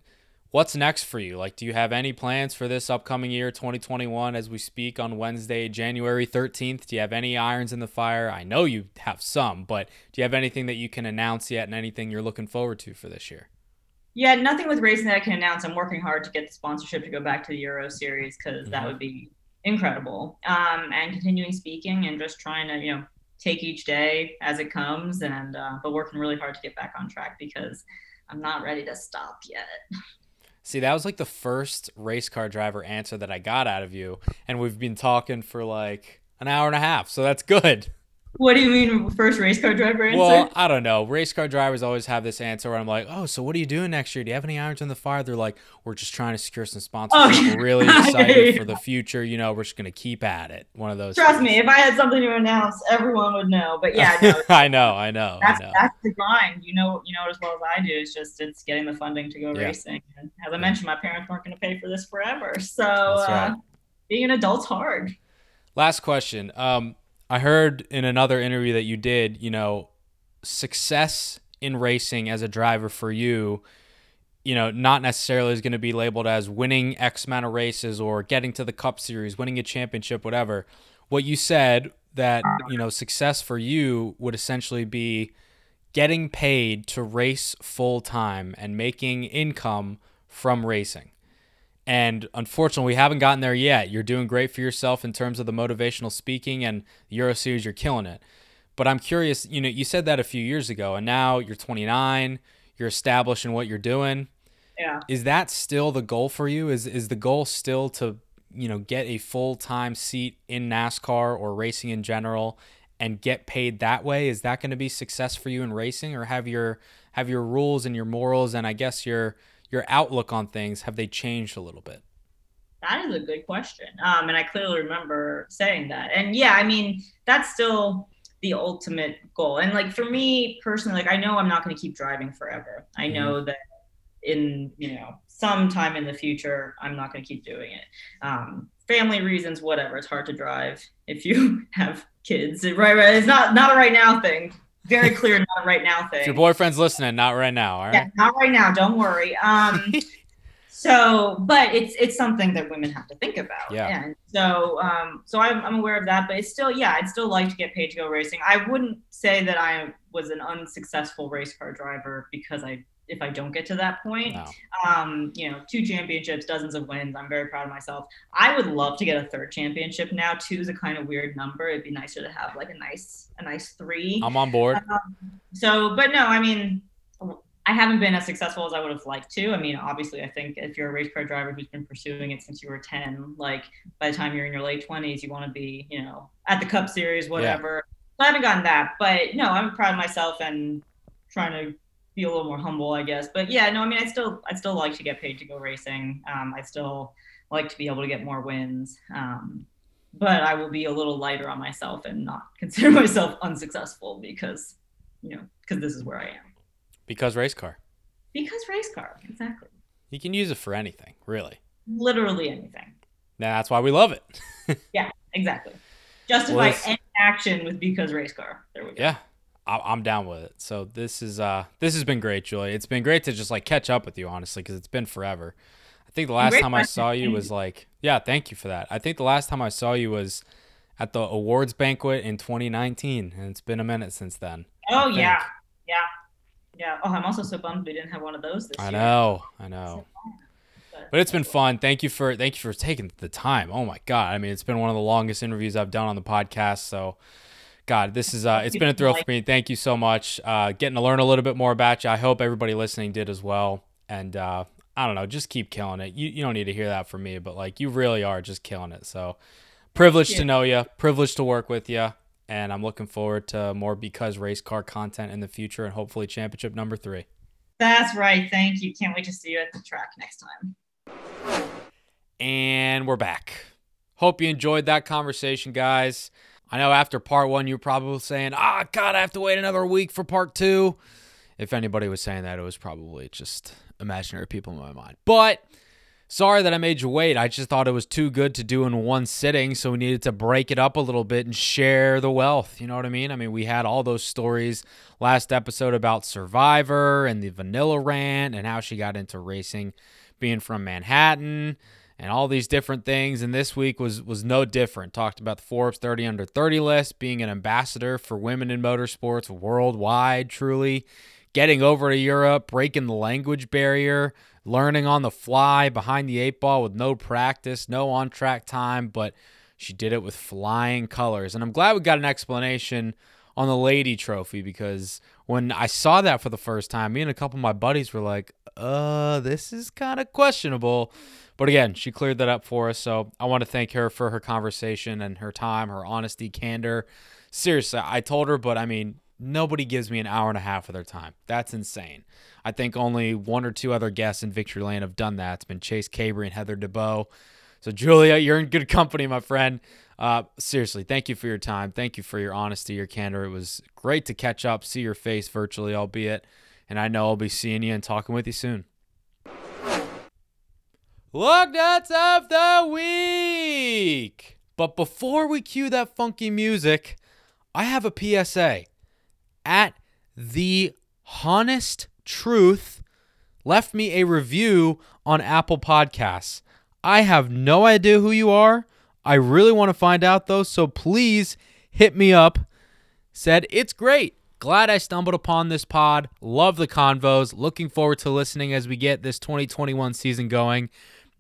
What's next for you? Like, do you have any plans for this upcoming year, 2021, as we speak on Wednesday, January 13th? Do you have any irons in the fire? I know you have some, but do you have anything that you can announce yet, and anything you're looking forward to for this year? Yeah, nothing with racing that I can announce. I'm working hard to get the sponsorship to go back to the Euro Series, because that would be incredible, and continuing speaking, and just trying to, you know, take each day as it comes, and but working really hard to get back on track, because I'm not ready to stop yet. See, that was like the first race car driver answer that I got out of you, and we've been talking for like an hour and a half, so that's good. What do you mean first race car driver answer? Well, I don't know. Race car drivers always have this answer where I'm like, oh, so what are you doing next year? Do you have any irons in the fire? They're like, we're just trying to secure some sponsors. We're really excited for the future. You know, we're just going to keep at it. One of those. Trust me, if I had something to announce, everyone would know. But yeah, no, I know. That's the grind. You know it as well as I do. It's just, it's getting the funding to go racing. And as I mentioned, my parents weren't going to pay for this forever. So being an adult's hard. Last question. I heard in another interview that you did, you know, success in racing as a driver for you, you know, not necessarily is going to be labeled as winning X amount of races or getting to the Cup Series, winning a championship, whatever. What you said that, you know, success for you would essentially be getting paid to race full time and making income from racing. And unfortunately, we haven't gotten there yet. You're doing great for yourself in terms of the motivational speaking and Euro Series, you're killing it. But I'm curious, you know, you said that a few years ago and now you're 29, you're established in what you're doing. Yeah. Is that still the goal for you? Is the goal still to, you know, get a full-time seat in NASCAR or racing in general and get paid that way? Is that going to be success for you in racing, or have your rules and your morals and I guess your outlook on things, have they changed a little bit? That is a good question. And I clearly remember saying that. And yeah, I mean, that's still the ultimate goal. And like, for me personally, like, I know I'm not going to keep driving forever. I know that in, you know, sometime in the future, I'm not going to keep doing it. Family reasons, whatever. It's hard to drive if you have kids, right? It's not a right now thing. Very clear, not right now thing. If your boyfriend's listening, not right now, all right? Yeah, not right now, don't worry. So, but it's something that women have to think about. Yeah. And so I'm aware of that, but it's still, I'd still like to get paid to go racing. I wouldn't say that I was an unsuccessful race car driver because if I don't get to that point, you know, 2 championships, dozens of wins. I'm very proud of myself. I would love to get a 3rd championship now. 2 is a kind of weird number. It'd be nicer to have like a nice 3. I'm on board. But no, I mean, I haven't been as successful as I would have liked to. I mean, obviously, I think if you're a race car driver who's been pursuing it since you were 10, like by the time you're in your late 20s, you want to be, you know, at the Cup Series, whatever. Yeah. I haven't gotten that, but no, I'm proud of myself and trying to be a little more humble, I guess. But yeah, no, I mean, I'd still like to get paid to go racing. I'd still like to be able to get more wins. But I will be a little lighter on myself and not consider myself unsuccessful because, you know, this is where I am. Because race car. Because race car, exactly. You can use it for anything, really. Literally anything. Now, that's why we love it. Yeah, exactly. Justify any action with because race car. There we go. Yeah. I'm down with it. So this has been great, Julia. It's been great to just like catch up with you, honestly, because it's been forever. I think the last time I saw you was like, thank you for that. I think the last time I saw you was at the awards banquet in 2019, and it's been a minute since then. Oh yeah. Oh, I'm also so bummed we didn't have one of those this year. I know. But it's been fun. Thank you for taking the time. Oh my God, I mean, it's been one of the longest interviews I've done on the podcast. So. God, this is it's been a thrill for me. Thank you so much. Getting to learn a little bit more about you. I hope everybody listening did as well. And I don't know, just keep killing it. You don't need to hear that from me, but like you really are just killing it. So privileged to know you, privileged to work with you, and I'm looking forward to more because race car content in the future and hopefully championship number 3. That's right. Thank you. Can't wait to see you at the track next time. And we're back. Hope you enjoyed that conversation, guys. I know after part 1, you're probably saying, God, I have to wait another week for part 2. If anybody was saying that, it was probably just imaginary people in my mind. But sorry that I made you wait. I just thought it was too good to do in one sitting, so we needed to break it up a little bit and share the wealth. You know what I mean? I mean, we had all those stories last episode about Survivor and the Vanilla rant and how she got into racing being from Manhattan. And all these different things. And this week was no different. Talked about the Forbes 30 under 30 list, being an ambassador for women in motorsports worldwide, truly. Getting over to Europe, breaking the language barrier, learning on the fly, behind the 8-ball with no practice, no on-track time. But she did it with flying colors. And I'm glad we got an explanation on the Lady Trophy, because when I saw that for the first time, me and a couple of my buddies were like, this is kind of questionable. But again, she cleared that up for us. So I want to thank her for her conversation and her time, her honesty, candor, seriously, I told her, but I mean, nobody gives me an hour and a half of their time. That's insane. I think only one or two other guests in Victory Lane have done that. It's been Chase Cabry and Heather DeBow. So Julia, you're in good company, my friend. Seriously, thank you for your time. Thank you for your honesty, your candor. It was great to catch up, see your face virtually, albeit. And I know I'll be seeing you and talking with you soon. Lug Nuts of the Week! But before we cue that funky music, I have a PSA. At The Honest Truth left me a review on Apple Podcasts. I have no idea who you are. I really want to find out, though, so please hit me up. Said, it's great. Glad I stumbled upon this pod. Love the convos. Looking forward to listening as we get this 2021 season going.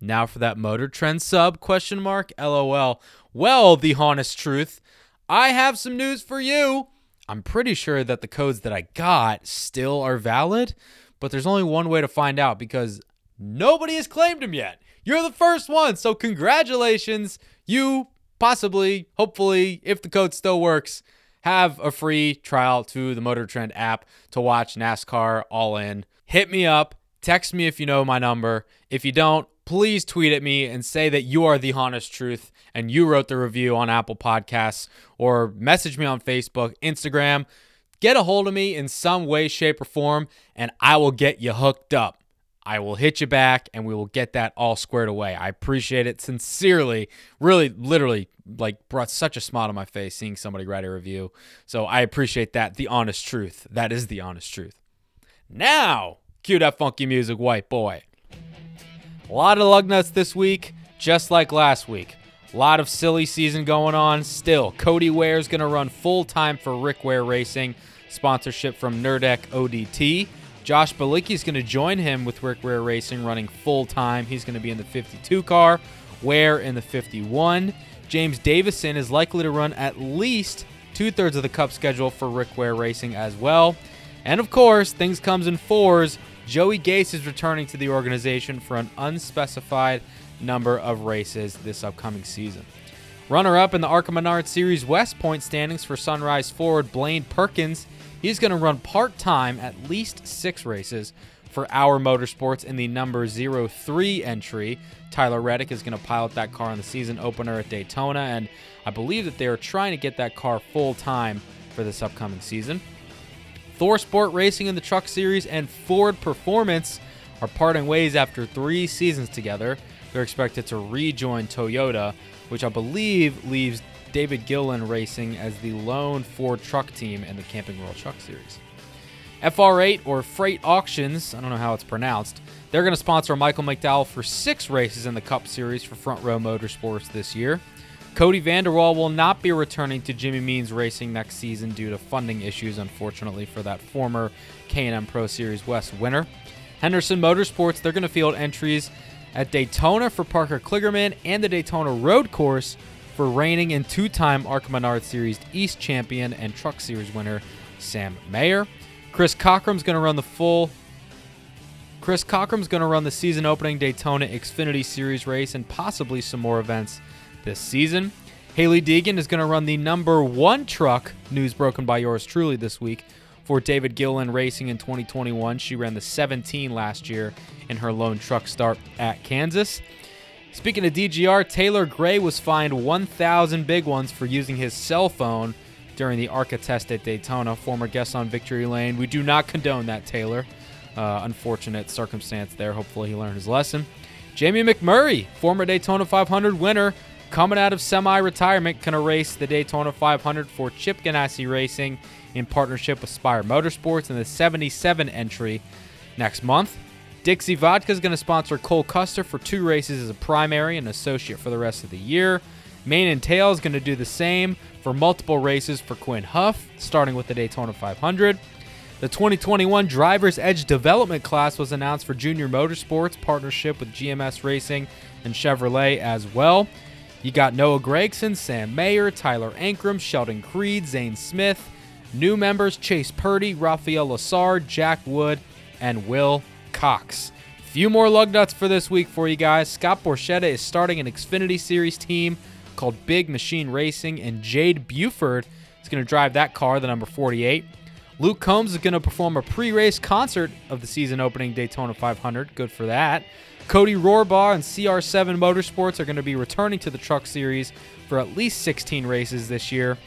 Now for that Motor Trend sub, ? LOL. Well, The Honest Truth, I have some news for you. I'm pretty sure that the codes that I got still are valid, but there's only one way to find out because nobody has claimed them yet. You're the first one, so congratulations. You possibly, hopefully, if the code still works, have a free trial to the Motor Trend app to watch NASCAR All In. Hit me up. Text me if you know my number. If you don't, please tweet at me and say that you are The Honest Truth and you wrote the review on Apple Podcasts, or message me on Facebook, Instagram. Get a hold of me in some way, shape, or form, and I will get you hooked up. I will hit you back, and we will get that all squared away. I appreciate it sincerely. Really, literally, like, brought such a smile to my face seeing somebody write a review. So I appreciate that. The Honest Truth. That is The Honest Truth. Now, cue that funky music, white boy. A lot of lug nuts this week, just like last week. A lot of silly season going on still. Cody Ware's going to run full-time for Rick Ware Racing, sponsorship from Nerdec ODT. Josh Balicki's going to join him with Rick Ware Racing running full-time. He's going to be in the 52 car, Ware in the 51. James Davison is likely to run at least two-thirds of the Cup schedule for Rick Ware Racing as well. And, of course, things comes in fours. Joey Gase is returning to the organization for an unspecified number of races this upcoming season. Runner-up in the ARCA Menard Series West Point standings for Sunrise forward Blaine Perkins. He's going to run part-time at least 6 races for Our Motorsports in the number 03 entry. Tyler Reddick is going to pilot that car in the season opener at Daytona, and I believe that they are trying to get that car full-time for this upcoming season. Thor Sport Racing in the Truck Series and Ford Performance are parting ways after 3 seasons together. They're expected to rejoin Toyota, which I believe leaves David Gilliland Racing as the lone Ford truck team in the Camping World Truck Series. FR8, or Freight Auctions, I don't know how it's pronounced, they're going to sponsor Michael McDowell for 6 races in the Cup Series for Front Row Motorsports this year. Cody Vanderwall will not be returning to Jimmy Means Racing next season due to funding issues, unfortunately, for that former K&M Pro Series West winner. Henderson Motorsports, they're going to field entries at Daytona for Parker Kligerman and the Daytona Road Course for reigning and two-time ARCA Menard Series East champion and Truck Series winner Sam Mayer. Chris Cockrum's going to run the season-opening Daytona Xfinity Series race and possibly some more events this season. Haley Deegan is going to run the number 1 truck, news broken by yours truly this week, for David Gilliland Racing in 2021. She ran the 17 last year in her lone truck start at Kansas. Speaking of DGR, Taylor Gray was fined 1,000 big ones for using his cell phone during the ARCA test at Daytona. Former guest on Victory Lane. We do not condone that, Taylor. Unfortunate circumstance there. Hopefully he learned his lesson. Jamie McMurray, former Daytona 500 winner, coming out of semi-retirement, can race the Daytona 500 for Chip Ganassi Racing in partnership with Spire Motorsports in the 77 entry next month. Dixie Vodka is going to sponsor Cole Custer for 2 races as a primary and associate for the rest of the year. Mane and Tail is going to do the same for multiple races for Quinn Huff, starting with the Daytona 500. The 2021 Driver's Edge Development Class was announced for Junior Motorsports, partnership with GMS Racing and Chevrolet as well. You got Noah Gregson, Sam Mayer, Tyler Ankrum, Sheldon Creed, Zane Smith, new members Chase Purdy, Rafael Lassard, Jack Wood, and Will Cox. Few more lug nuts for this week for you guys. Scott Borchetta is starting an Xfinity Series team called Big Machine Racing, and Jade Buford is going to drive that car, the number 48. Luke Combs is going to perform a pre-race concert of the season-opening Daytona 500. Good for that. Cody Rohrbaugh and CR7 Motorsports are going to be returning to the Truck Series for at least 16 races this year.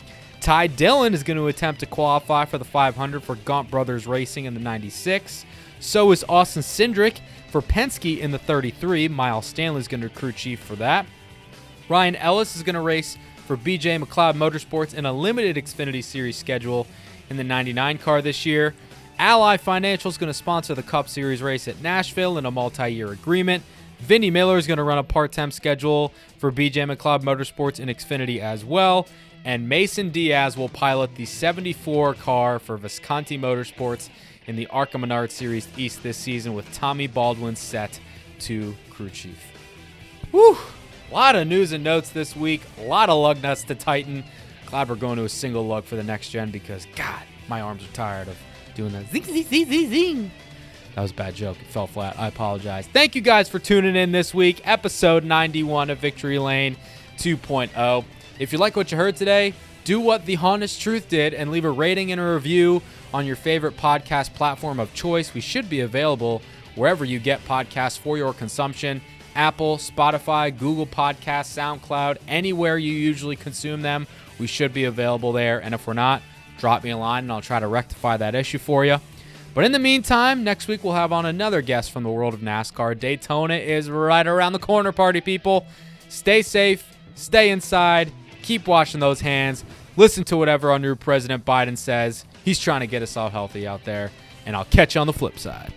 Ty Dillon is going to attempt to qualify for the 500 for Gaunt Brothers Racing in the 96. So is Austin Cindric for Penske in the 33. Miles Stanley is going to crew chief for that. Ryan Ellis is going to race for BJ McLeod Motorsports in a limited Xfinity Series schedule in the 99 car this year. Ally Financial is going to sponsor the Cup Series race at Nashville in a multi-year agreement. Vinnie Miller is going to run a part-time schedule for BJ McLeod Motorsports in Xfinity as well. And Mason Diaz will pilot the 74 car for Visconti Motorsports in the ARCA Menard Series East this season with Tommy Baldwin set to crew chief. Whew! A lot of news and notes this week. A lot of lug nuts to tighten. Glad we're going to a single lug for the next gen because, God, my arms are tired of doing that. Zing, zing, zing, zing, zing. That was a bad joke. It fell flat. I apologize. Thank you guys for tuning in this week. Episode 91 of Victory Lane 2.0. If you like what you heard today, do what The Honest Truth did and leave a rating and a review on your favorite podcast platform of choice. We should be available wherever you get podcasts for your consumption. Apple, Spotify, Google Podcasts, SoundCloud, anywhere you usually consume them, we should be available there. And if we're not, drop me a line and I'll try to rectify that issue for you. But in the meantime, next week we'll have on another guest from the world of NASCAR. Daytona is right around the corner, party people. Stay safe, stay inside, keep washing those hands, listen to whatever our new President Biden says. He's trying to get us all healthy out there, and I'll catch you on the flip side.